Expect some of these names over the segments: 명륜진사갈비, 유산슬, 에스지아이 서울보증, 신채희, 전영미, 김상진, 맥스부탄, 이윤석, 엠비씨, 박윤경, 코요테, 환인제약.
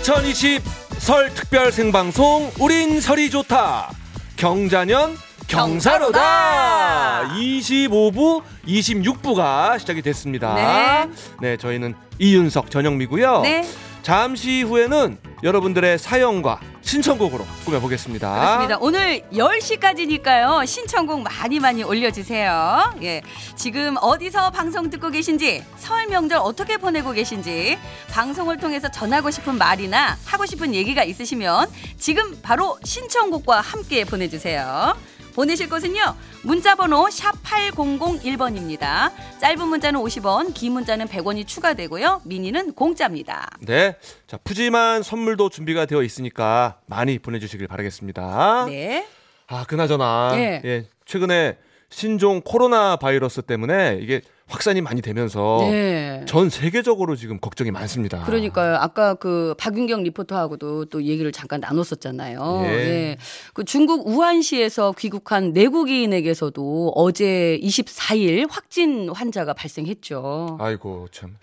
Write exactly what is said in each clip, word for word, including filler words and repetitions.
이천이십 설 특별 생방송 우린 설이 좋다. 경자년 경사로다. 경사로다. 이십오 부 이십육 부가 시작이 됐습니다. 네, 네 저희는 이윤석 전영미고요. 네. 잠시 후에는 여러분들의 사연과 신청곡으로 꾸며보겠습니다. 그렇습니다. 오늘 열 시까지니까요. 신청곡 많이 많이 올려주세요. 예, 지금 어디서 방송 듣고 계신지, 설 명절 어떻게 보내고 계신지, 방송을 통해서 전하고 싶은 말이나 하고 싶은 얘기가 있으시면 지금 바로 신청곡과 함께 보내주세요. 보내실 곳은요, 문자번호 샵 팔공공일 번입니다. 짧은 문자는 오십 원, 긴 문자는 백 원이 추가되고요. 미니는 공짜입니다. 네, 자 푸짐한 선물도 준비가 되어 있으니까 많이 보내주시길 바라겠습니다. 네. 아 그나저나 네. 예, 최근에 신종 코로나 바이러스 때문에 이게 확산이 많이 되면서 네. 전 세계적으로 지금 걱정이 많습니다. 그러니까요. 아까 그 박윤경 리포터하고도 또 얘기를 잠깐 나눴었잖아요. 예. 네. 그 중국 우한시에서 귀국한 내국인에게서도 어제 이십사 일 확진 환자가 발생했죠. 아이고 참.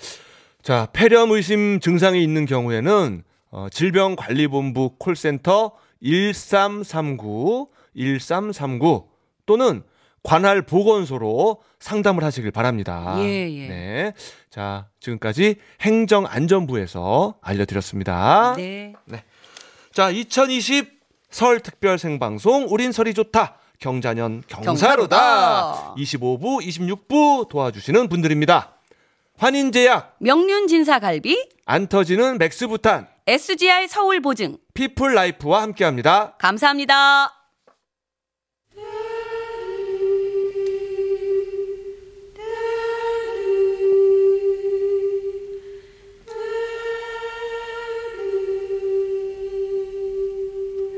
자, 폐렴 의심 증상이 있는 경우에는 어, 질병관리본부 콜센터 일삼삼구 일삼삼구 또는 관할 보건소로 상담을 하시길 바랍니다. 예, 예. 네. 자, 지금까지 행정안전부에서 알려드렸습니다. 네. 네. 자, 이천이십 설 특별 생방송 우린 설이 좋다. 경자년 경사로다. 경사로다. 이십오 부, 이십육 부 도와주시는 분들입니다. 환인제약, 명륜진사갈비, 안 터지는 맥스부탄, 에스지아이 서울보증, 피플라이프와 함께합니다. 감사합니다.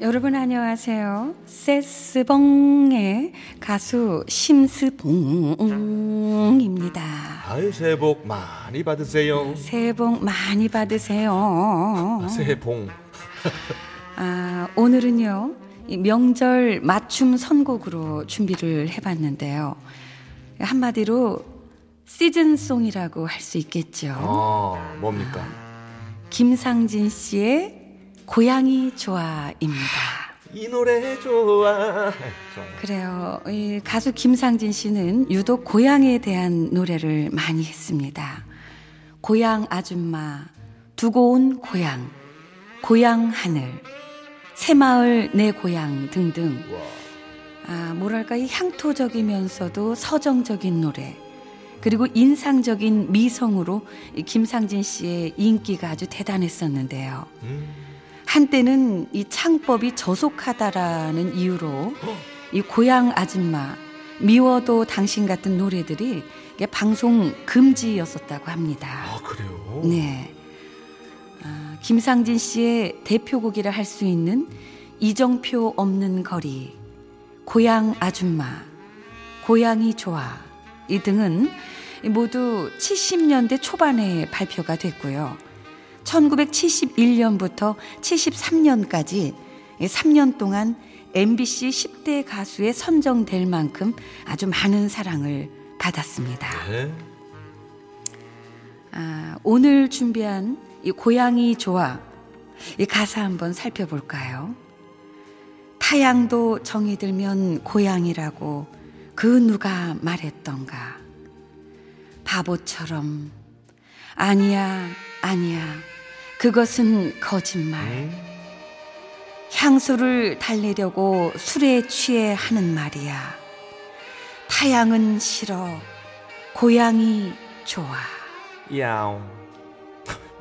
여러분 안녕하세요. 세스봉의 가수 심스봉입니다. 아유, 새해 복 많이 받으세요. 새해 복 많이 받으세요. 새해 봉. 아, 오늘은요 명절 맞춤 선곡으로 준비를 해봤는데요. 한마디로 시즌송이라고 할 수 있겠죠. 아, 뭡니까? 아, 김상진 씨의 고양이 좋아입니다. 이 노래 좋아. 그래요. 이 가수 김상진 씨는 유독 고양이에 대한 노래를 많이 했습니다. 고양 아줌마, 두고 온 고양, 고양 하늘, 새마을 내 고향 등등. 아, 뭐랄까 이 향토적이면서도 서정적인 노래, 그리고 인상적인 미성으로 김상진 씨의 인기가 아주 대단했었는데요. 음. 한때는 이 창법이 저속하다라는 이유로 이 고향 아줌마, 미워도 당신 같은 노래들이 이게 방송 금지였었다고 합니다. 아, 그래요? 네. 아, 김상진 씨의 대표곡이라 할 수 있는 이정표 없는 거리, 고향 아줌마, 고향이 좋아 이 등은 모두 칠십 년대 초반에 발표가 됐고요. 천구백칠십일 년부터 칠십삼 년까지 삼 년 동안 엠비씨 십 대 가수에 선정될 만큼 아주 많은 사랑을 받았습니다. 네. 아, 오늘 준비한 이 고양이 좋아 이 가사 한번 살펴볼까요? 타양도 정이 들면 고양이라고 그 누가 말했던가. 바보처럼 아니야 아니야 그것은 거짓말. 향수를 달래려고 술에 취해 하는 말이야. 타양은 싫어. 고양이 좋아. 야옹.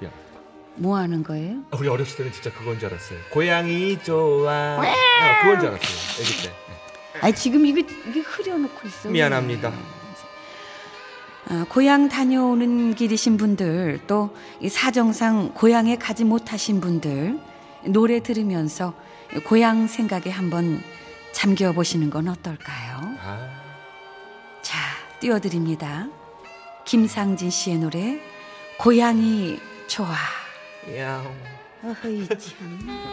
야. 뭐 하는 거예요? 우리 어렸을 때는 진짜 그건 줄 알았어요. 고양이 좋아. 아, 그건 줄 알았어요. 애기 때. 아 지금 이거 이게 흐려놓고 있어. 미안합니다. 고향 다녀오는 길이신 분들, 또 이 사정상 고향에 가지 못하신 분들, 노래 들으면서 고향 생각에 한번 잠겨보시는 건 어떨까요? 아. 자, 띄워드립니다. 김상진 씨의 노래 고향이 좋아. 야. 어이 참.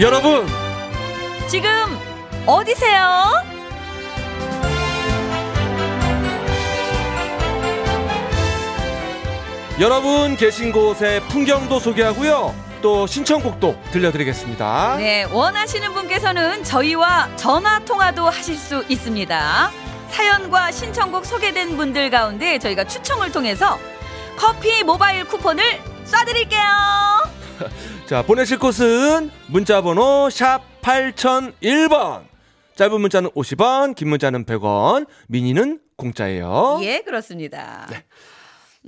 여러분, 지금 어디세요? 여러분 계신 곳의 풍경도 소개하고요, 또 신청곡도 들려드리겠습니다. 네, 원하시는 분께서는 저희와 전화통화도 하실 수 있습니다. 사연과 신청곡 소개된 분들 가운데 저희가 추첨을 통해서 커피 모바일 쿠폰을 쏴드릴게요. 자, 보내실 곳은 문자번호 샵 팔공공일 번. 짧은 문자는 오십 원, 긴 문자는 백 원, 미니는 공짜예요. 예, 그렇습니다. 네.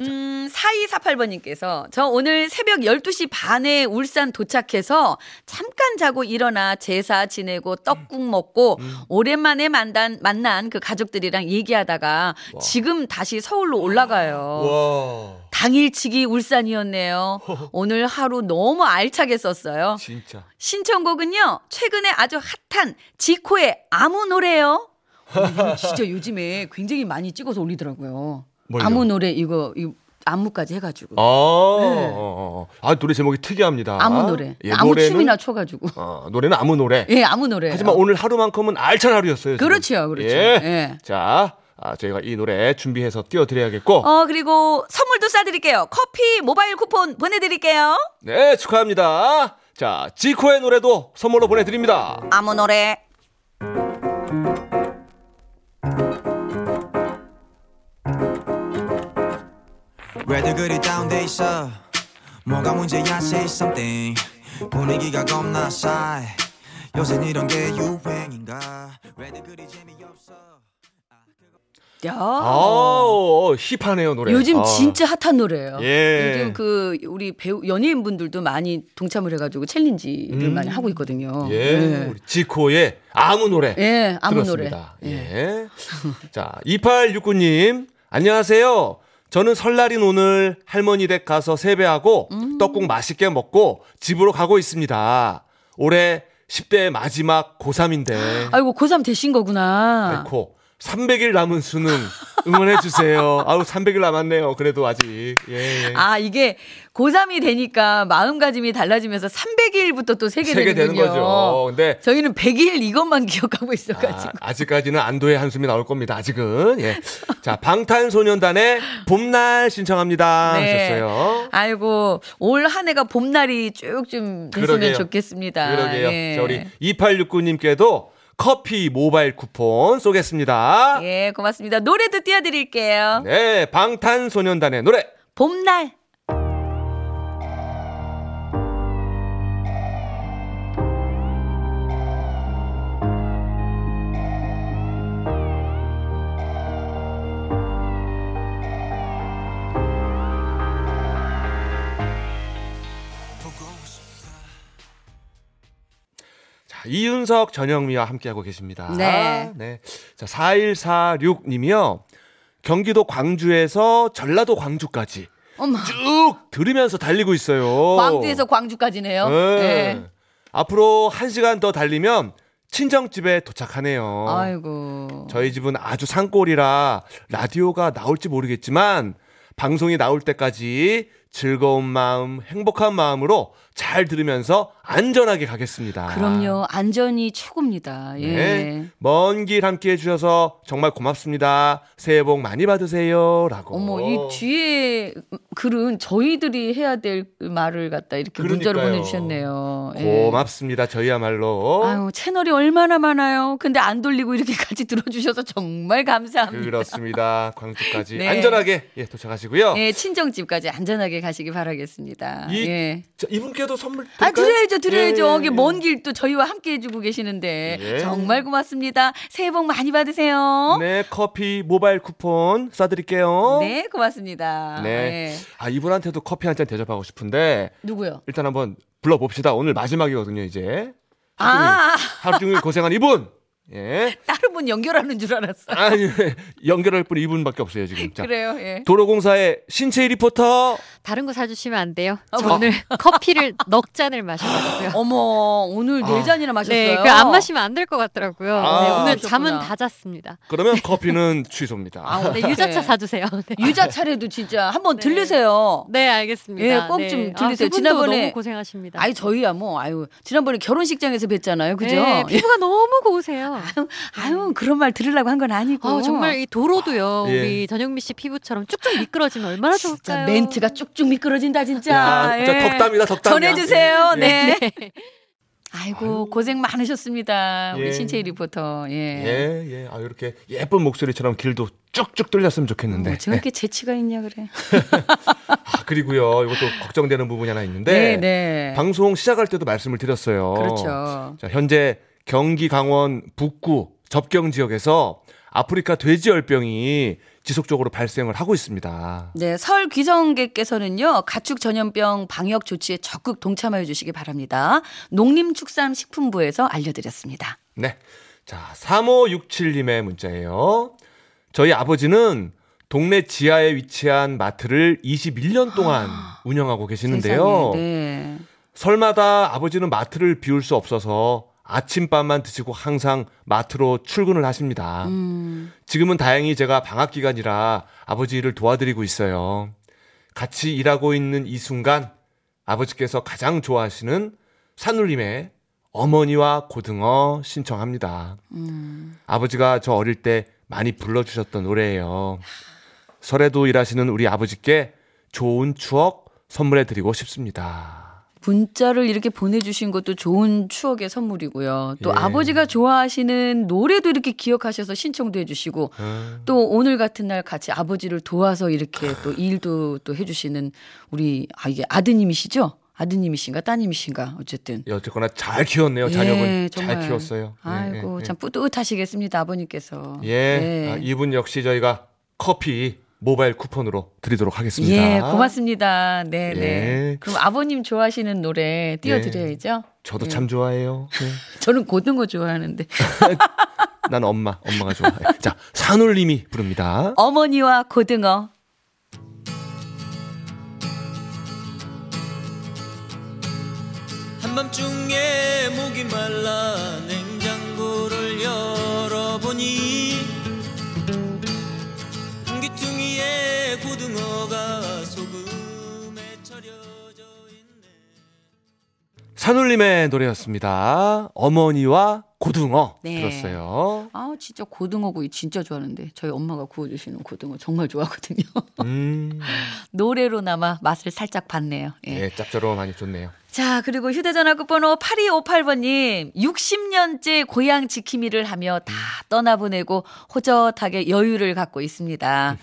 음, 사이사팔 번님께서 저 오늘 새벽 열두 시 반에 울산 도착해서 잠깐 자고 일어나 제사 지내고 떡국 먹고 음. 오랜만에 만난, 만난 그 가족들이랑 얘기하다가 와. 지금 다시 서울로 올라가요. 와. 당일치기 울산이었네요. 허허. 오늘 하루 너무 알차게 썼어요. 진짜. 신청곡은요, 최근에 아주 핫한 지코의 아무 노래요. 어, 진짜 요즘에 굉장히 많이 찍어서 올리더라고요. 뭘요? 아무 노래 이거, 이거 안무까지 해가지고. 아, 네. 어, 아 노래 제목이 특이합니다. 아무 노래. 예, 아무 노래는, 춤이나 춰가지고. 어, 노래는 아무 노래. 예, 아무 노래. 하지만 오늘 하루만큼은 알찬 하루였어요. 그렇죠, 그렇죠. 예. 예. 자, 아, 저희가 이 노래 준비해서 띄워드려야겠고. 어, 그리고 선물도 싸드릴게요. 커피 모바일 쿠폰 보내드릴게요. 네, 축하합니다. 자, 지코의 노래도 선물로 보내드립니다. 아무 노래. 왜들 그리 다운돼 있어 뭐가 문제야 say something 분위기가 겁나 싸해 요새 이런 게 유행인가 왜들 그리 재미없어. 야, 오, 힙하네요 노래. 요즘 아. 진짜 핫한 노래예요. 예. 요즘 그 우리 배우 연예인분들도 많이 동참을 해가지고 챌린지를 음. 많이 하고 있거든요. 예, 예. 우리 지코의 아무 노래. 예, 아무 들었습니다. 노래. 예. 예. 자, 이팔육구 님 안녕하세요. 저는 설날인 오늘 할머니 댁 가서 세배하고 음. 떡국 맛있게 먹고 집으로 가고 있습니다. 올해 십 대 마지막 고삼인데. 아이고, 고삼 되신 거구나. 아이고, 삼백 일 남은 수능 응원해주세요. 아우, 삼백 일 남았네요. 그래도 아직. 예. 아, 이게 고삼이 되니까 마음가짐이 달라지면서 삼백 일부터 또 세게, 세게 되는 거죠. 근데 저희는 백 일 이것만 기억하고 있어가지고. 아, 아직까지는 안도의 한숨이 나올 겁니다. 아직은. 예. 자, 방탄소년단의 봄날 신청합니다. 네. 하셨어요. 아이고, 올 한 해가 봄날이 쭉 좀 됐으면 그러게요. 좋겠습니다. 그러게요. 예. 자, 우리 이팔육구 님께도 커피 모바일 쿠폰 쏘겠습니다. 예, 고맙습니다. 노래도 띄워드릴게요. 네, 방탄소년단의 노래 봄날. 이윤석, 전영미와 함께하고 계십니다. 네. 네. 자, 사일사육 님이요. 경기도 광주에서 전라도 광주까지 어머. 쭉 들으면서 달리고 있어요. 광주에서 광주까지네요. 네. 네. 앞으로 한 시간 더 달리면 친정집에 도착하네요. 아이고. 저희 집은 아주 산골이라 라디오가 나올지 모르겠지만 방송이 나올 때까지 즐거운 마음, 행복한 마음으로 잘 들으면서 안전하게 가겠습니다. 그럼요. 안전이 최고입니다. 예. 네. 먼 길 함께해 주셔서 정말 고맙습니다. 새해 복 많이 받으세요. 라고. 어머, 이 뒤에 글은 저희들이 해야 될 말을 갖다 이렇게 그러니까요. 문자를 보내주셨네요. 고맙습니다. 예. 저희야말로. 아유, 채널이 얼마나 많아요. 근데 안 돌리고 이렇게까지 들어주셔서 정말 감사합니다. 그렇습니다. 광주까지 네. 안전하게 예, 도착하시고요. 네, 친정집까지 안전하게 가시기 바라겠습니다. 이, 예. 자, 이분께도 선물 드릴까요? 아, 드려야죠. 드려야죠. 예, 예. 먼 길도 저희와 함께해 주고 계시는데 예. 정말 고맙습니다. 새해 복 많이 받으세요. 네. 커피 모바일 쿠폰 쏴드릴게요. 네. 고맙습니다. 네. 예. 아, 이분한테도 커피 한 잔 대접하고 싶은데 누구요? 일단 한번 불러봅시다. 오늘 마지막이거든요. 이제 하루 종일, 아~ 하루 종일 고생한 이분. 예. 다른 분 연결하는 줄 알았어요. 아니, 연결할 분 이분밖에 없어요, 지금. 자, 그래요, 예. 도로공사의 신채희 리포터. 다른 거 사주시면 안 돼요. 저 어. 오늘 커피를 넉 잔을 마셨어요. 어머, 오늘 네 아. 잔이나 마셨어요. 네, 안 마시면 안 될 것 같더라고요. 아. 네, 오늘 그렇구나. 잠은 다 잤습니다. 그러면 커피는 취소입니다. 아, 네, 유자차 네. 사주세요. 네. 유자차라도 진짜 한번 네. 들르세요. 네, 알겠습니다. 예, 꼭 좀 네. 들르세요. 아, 지난번에 너무 고생하십니다. 아니, 저희야 뭐, 아유, 지난번에 결혼식장에서 뵀잖아요, 그죠? 네, 피부가 너무 고우세요. 아유, 아유 그런 말 들으려고 한 건 아니고 아, 정말 이 도로도요 예. 우리 전영미 씨 피부처럼 쭉쭉 미끄러지면 얼마나 좋을까요. 멘트가 쭉쭉 미끄러진다 진짜, 야, 진짜 예. 덕담이다 덕담 전해주세요. 예. 네. 네. 아이고 아유. 고생 많으셨습니다. 예. 우리 신채희 리포터. 예. 예, 예. 아, 이렇게 예쁜 목소리처럼 길도 쭉쭉 뚫렸으면 좋겠는데. 어, 저렇게 네. 재치가 있냐 그래. 아, 그리고요. 이것도 걱정되는 부분이 하나 있는데 네, 네. 방송 시작할 때도 말씀을 드렸어요. 그렇죠. 자, 현재 경기 강원 북구 접경 지역에서 아프리카 돼지열병이 지속적으로 발생을 하고 있습니다. 네, 서울 귀성객께서는요. 가축 전염병 방역 조치에 적극 동참하여 주시기 바랍니다. 농림축산식품부에서 알려드렸습니다. 네, 자 삼오육칠님의 문자예요. 저희 아버지는 동네 지하에 위치한 마트를 이십일 년 동안 운영하고 계시는데요. 세상에, 네. 설마다 아버지는 마트를 비울 수 없어서 아침밥만 드시고 항상 마트로 출근을 하십니다. 음. 지금은 다행히 제가 방학 기간이라 아버지 일을 도와드리고 있어요. 같이 일하고 있는 이 순간 아버지께서 가장 좋아하시는 산울림의 어머니와 고등어 신청합니다. 음. 아버지가 저 어릴 때 많이 불러주셨던 노래예요. 설에도 일하시는 우리 아버지께 좋은 추억 선물해드리고 싶습니다. 문자를 이렇게 보내주신 것도 좋은 추억의 선물이고요. 또 예. 아버지가 좋아하시는 노래도 이렇게 기억하셔서 신청도 해주시고 음. 또 오늘 같은 날 같이 아버지를 도와서 이렇게 또 일도 또 해주시는 우리 아, 이게 아드님이시죠? 아드님이신가 따님이신가 어쨌든. 어쨌거나 잘 키웠네요. 자녀분 예, 잘 키웠어요. 아이고 예, 예. 참 뿌듯하시겠습니다. 아버님께서. 예, 예. 아, 이분 역시 저희가 커피. 모바일 쿠폰으로 드리도록 하겠습니다. 예, 고맙습니다. 네, 예. 네. 그럼 아버님 좋아하시는 노래 띄워드려야죠. 예. 저도 예. 참 좋아해요. 예. 저는 고등어 좋아하는데. 난 엄마, 엄마가 좋아해. 자, 산울님이 부릅니다. 어머니와 고등어. 한밤중에 목이 말라 냉장고를 열어보니 고등어가 소금에 절여져 있네. 산울림의 노래였습니다. 어머니와 고등어 네. 들었어요. 아 진짜 고등어구이 진짜 좋아하는데 저희 엄마가 구워주시는 고등어 정말 좋아하거든요. 음. 노래로나마 맛을 살짝 봤네요. 예. 네, 짭조름 많이 좋네요. 자, 그리고 휴대전화 끝번호 팔이오팔번님. 육십 년째 고향 지킴이를 하며 다 떠나보내고 호젓하게 여유를 갖고 있습니다.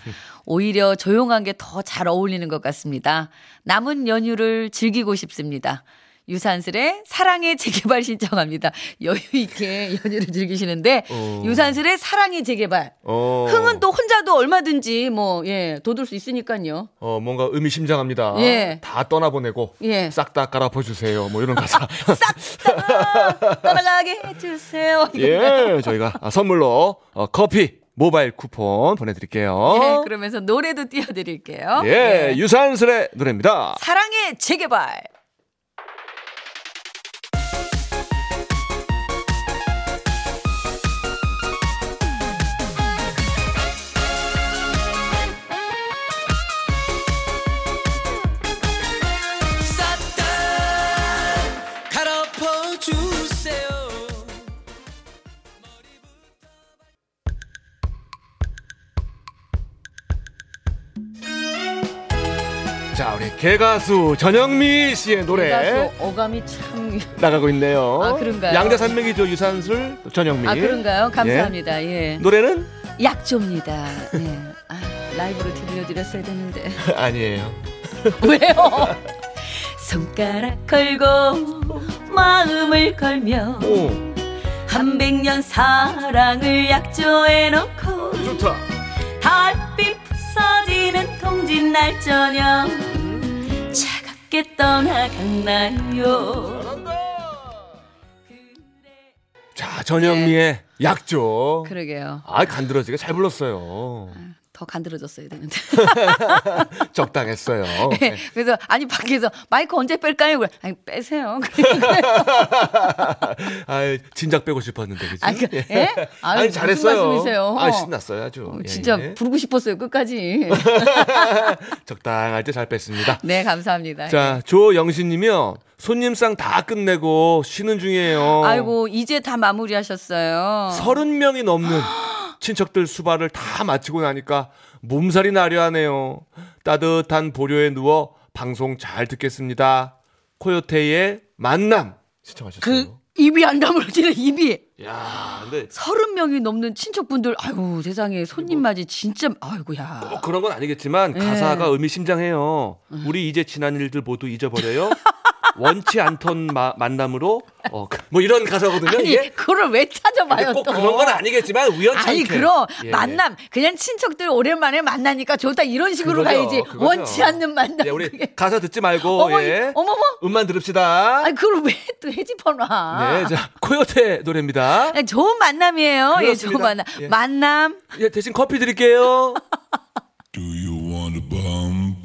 오히려 조용한 게 더 잘 어울리는 것 같습니다. 남은 연휴를 즐기고 싶습니다. 유산슬의 사랑의 재개발 신청합니다. 여유 있게 연휴를 즐기시는데 오. 유산슬의 사랑의 재개발. 오. 흥은 또 혼자도 얼마든지 뭐 예, 돋을 수 있으니까요. 어, 뭔가 의미심장합니다. 예. 다 떠나보내고 예. 싹 다 깔아퍼 주세요. 뭐 이런 가사. 싹 다 떠나가게 해 주세요. 예, 저희가 선물로 커피 모바일 쿠폰 보내드릴게요. 네, 예, 그러면서 노래도 띄워드릴게요. 예, 예, 유산슬의 노래입니다. 사랑의 재개발. 자, 우리 개가수 전영미 씨의 노래. 개가수 어감이 참 나가고 있네요. 아, 그런가요? 양대 산맥이죠. 유산슬, 전영미. 아, 그런가요? 감사합니다. 예. 예. 노래는 약조입니다. 네. 아, 라이브로 들려드렸어야 되는데. 아니에요. 왜요? 손가락 걸고 마음을 걸며 오. 한백년 사랑을 약조에 넣고 좋다. 달빛 부서지는 통짓날 저녁 차갑게 떠나갔나요. 자, 전영미의 네. 약조. 그러게요. 아, 간드러지게 잘 불렀어요. 아. 더 간드러졌어야 되는데. 적당했어요. 네, 그래서 아니 밖에서 마이크 언제 뺄까요? 그래. 아니 빼세요. 아, 진작 빼고 싶었는데 그죠? 아니, 그, 예? 아유, 아니 잘했어요. 말씀이세요? 아, 신났어요 아주. 어, 진짜 예, 예. 부르고 싶었어요 끝까지. 적당할 때 잘 뺐습니다. 네, 감사합니다. 자, 조영신님이요. 손님상 다 끝내고 쉬는 중이에요. 아이고, 이제 다 마무리하셨어요. 서른 명이 넘는. 친척들 수발을 다 마치고 나니까 몸살이 나려 하네요. 따뜻한 보료에 누워 방송 잘 듣겠습니다. 코요테의 만남 시청하셨어요. 그 입이 안 다물어지는 입이. 야, 근데 서른 명이 넘는 친척분들, 아이고 세상에 손님 맞이 진짜, 아이고야. 뭐 그런 건 아니겠지만 가사가 예. 의미심장해요. 음. 우리 이제 지난 일들 모두 잊어버려요. 원치 않던 마, 만남으로 어, 뭐 이런 가사거든요. 아니 이게? 그걸 왜 찾아봐요? 꼭 또. 그런 건 아니겠지만 우연찮게. 아니 그럼 예. 만남 그냥 친척들 오랜만에 만나니까 좋다 이런 식으로 그거죠, 가야지 그거죠. 원치 않는 만남. 예, 우리 그게. 가사 듣지 말고 어머, 예. 어머머 음만 들읍시다. 아니 그걸 왜 또 해집어놔. 네, 자 코요테 노래입니다. 네, 좋은 만남이에요. 예, 좋은 만남. 예. 만남. 예, 대신 커피 드릴게요. Do you want a bump?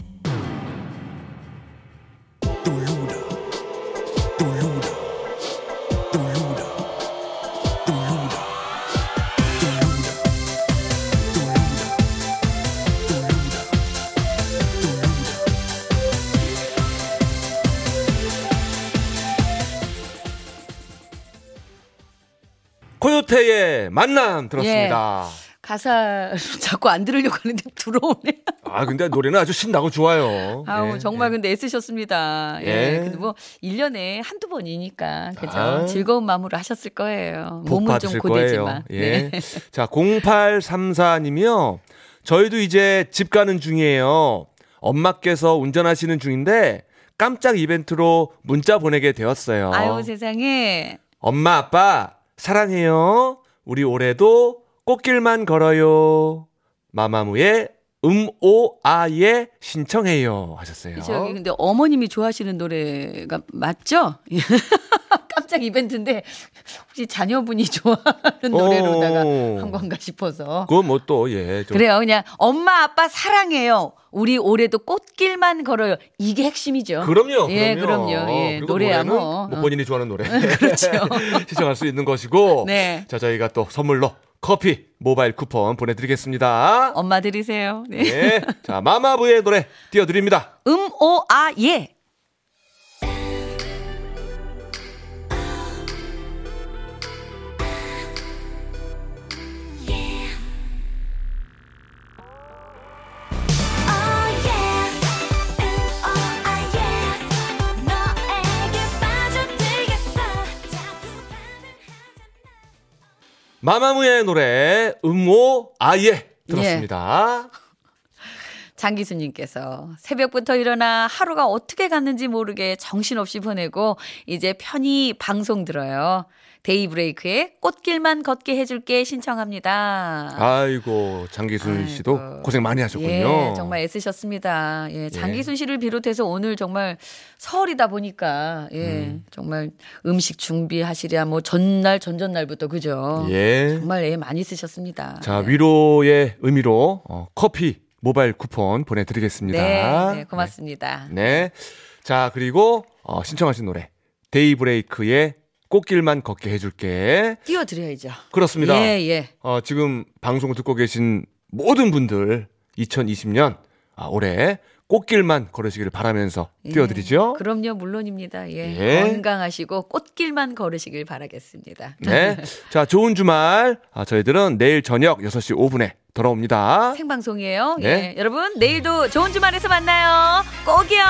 코요테의 만남 들었습니다. 예. 가사 자꾸 안 들으려고 하는데 들어오네. 아, 근데 노래는 아주 신나고 좋아요. 아우, 예, 정말 예. 근데 애쓰셨습니다. 예. 예. 근데 뭐 일 년에 한두 번이니까 그죠? 아. 즐거운 마음으로 하셨을 거예요. 몸은 좀 고되지만. 예. 네. 자, 공팔삼사 님이요. 저희도 이제 집 가는 중이에요. 엄마께서 운전하시는 중인데 깜짝 이벤트로 문자 보내게 되었어요. 아유, 세상에. 엄마, 아빠 사랑해요. 우리 올해도 꽃길만 걸어요. 마마무의 음오아예 신청해요 하셨어요. 저기 근데 어머님이 좋아하시는 노래가 맞죠? 깜짝 이벤트인데 혹시 자녀분이 좋아하는 노래로다가 한 건가 싶어서. 그건 뭐 또 예. 좀. 그래요. 그냥 엄마 아빠 사랑해요. 우리 올해도 꽃길만 걸어요. 이게 핵심이죠. 그럼요. 예, 그럼요. 그럼요. 예, 노래야 뭐. 뭐 본인이 좋아하는 노래. 그렇죠. 시청할 수 있는 것이고. 네. 자, 저희가 또 선물로 커피 모바일 쿠폰 보내드리겠습니다. 엄마 드리세요. 네. 네. 자, 마마부의 노래 띄워드립니다. 음, 오, 아, 예. 마마무의 노래 음오 아예 들었습니다. 예. 장기수님께서 새벽부터 일어나 하루가 어떻게 갔는지 모르게 정신없이 보내고 이제 편히 방송 들어요. 데이브레이크에 꽃길만 걷게 해줄게 신청합니다. 아이고, 장기순 씨도 아이고. 고생 많이 하셨군요. 예, 정말 애쓰셨습니다. 예, 장기순 씨를 비롯해서 오늘 정말 설이다 보니까 예, 음. 정말 음식 준비하시랴 뭐 전날 전전날부터 그죠. 예. 정말 애 많이 쓰셨습니다. 자, 네. 위로의 의미로 어, 커피 모바일 쿠폰 보내드리겠습니다. 네, 네 고맙습니다. 네, 네. 자, 그리고 어, 신청하신 노래 데이브레이크의 꽃길만 걷게 해줄게. 띄워드려야죠. 그렇습니다. 예, 예. 어, 지금 방송 듣고 계신 모든 분들 이천이십 년 아, 올해 꽃길만 걸으시기를 바라면서 예. 띄워드리죠. 그럼요. 물론입니다. 예. 예. 건강하시고 꽃길만 걸으시길 바라겠습니다. 네. 자, 좋은 주말. 아, 저희들은 내일 저녁 여섯 시 오 분에 돌아옵니다. 생방송이에요. 네. 예. 여러분 내일도 좋은 주말에서 만나요. 꼭이요.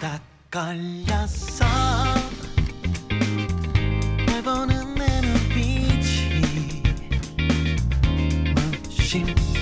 딱 걸렸어 날 보는 내 눈빛이 무심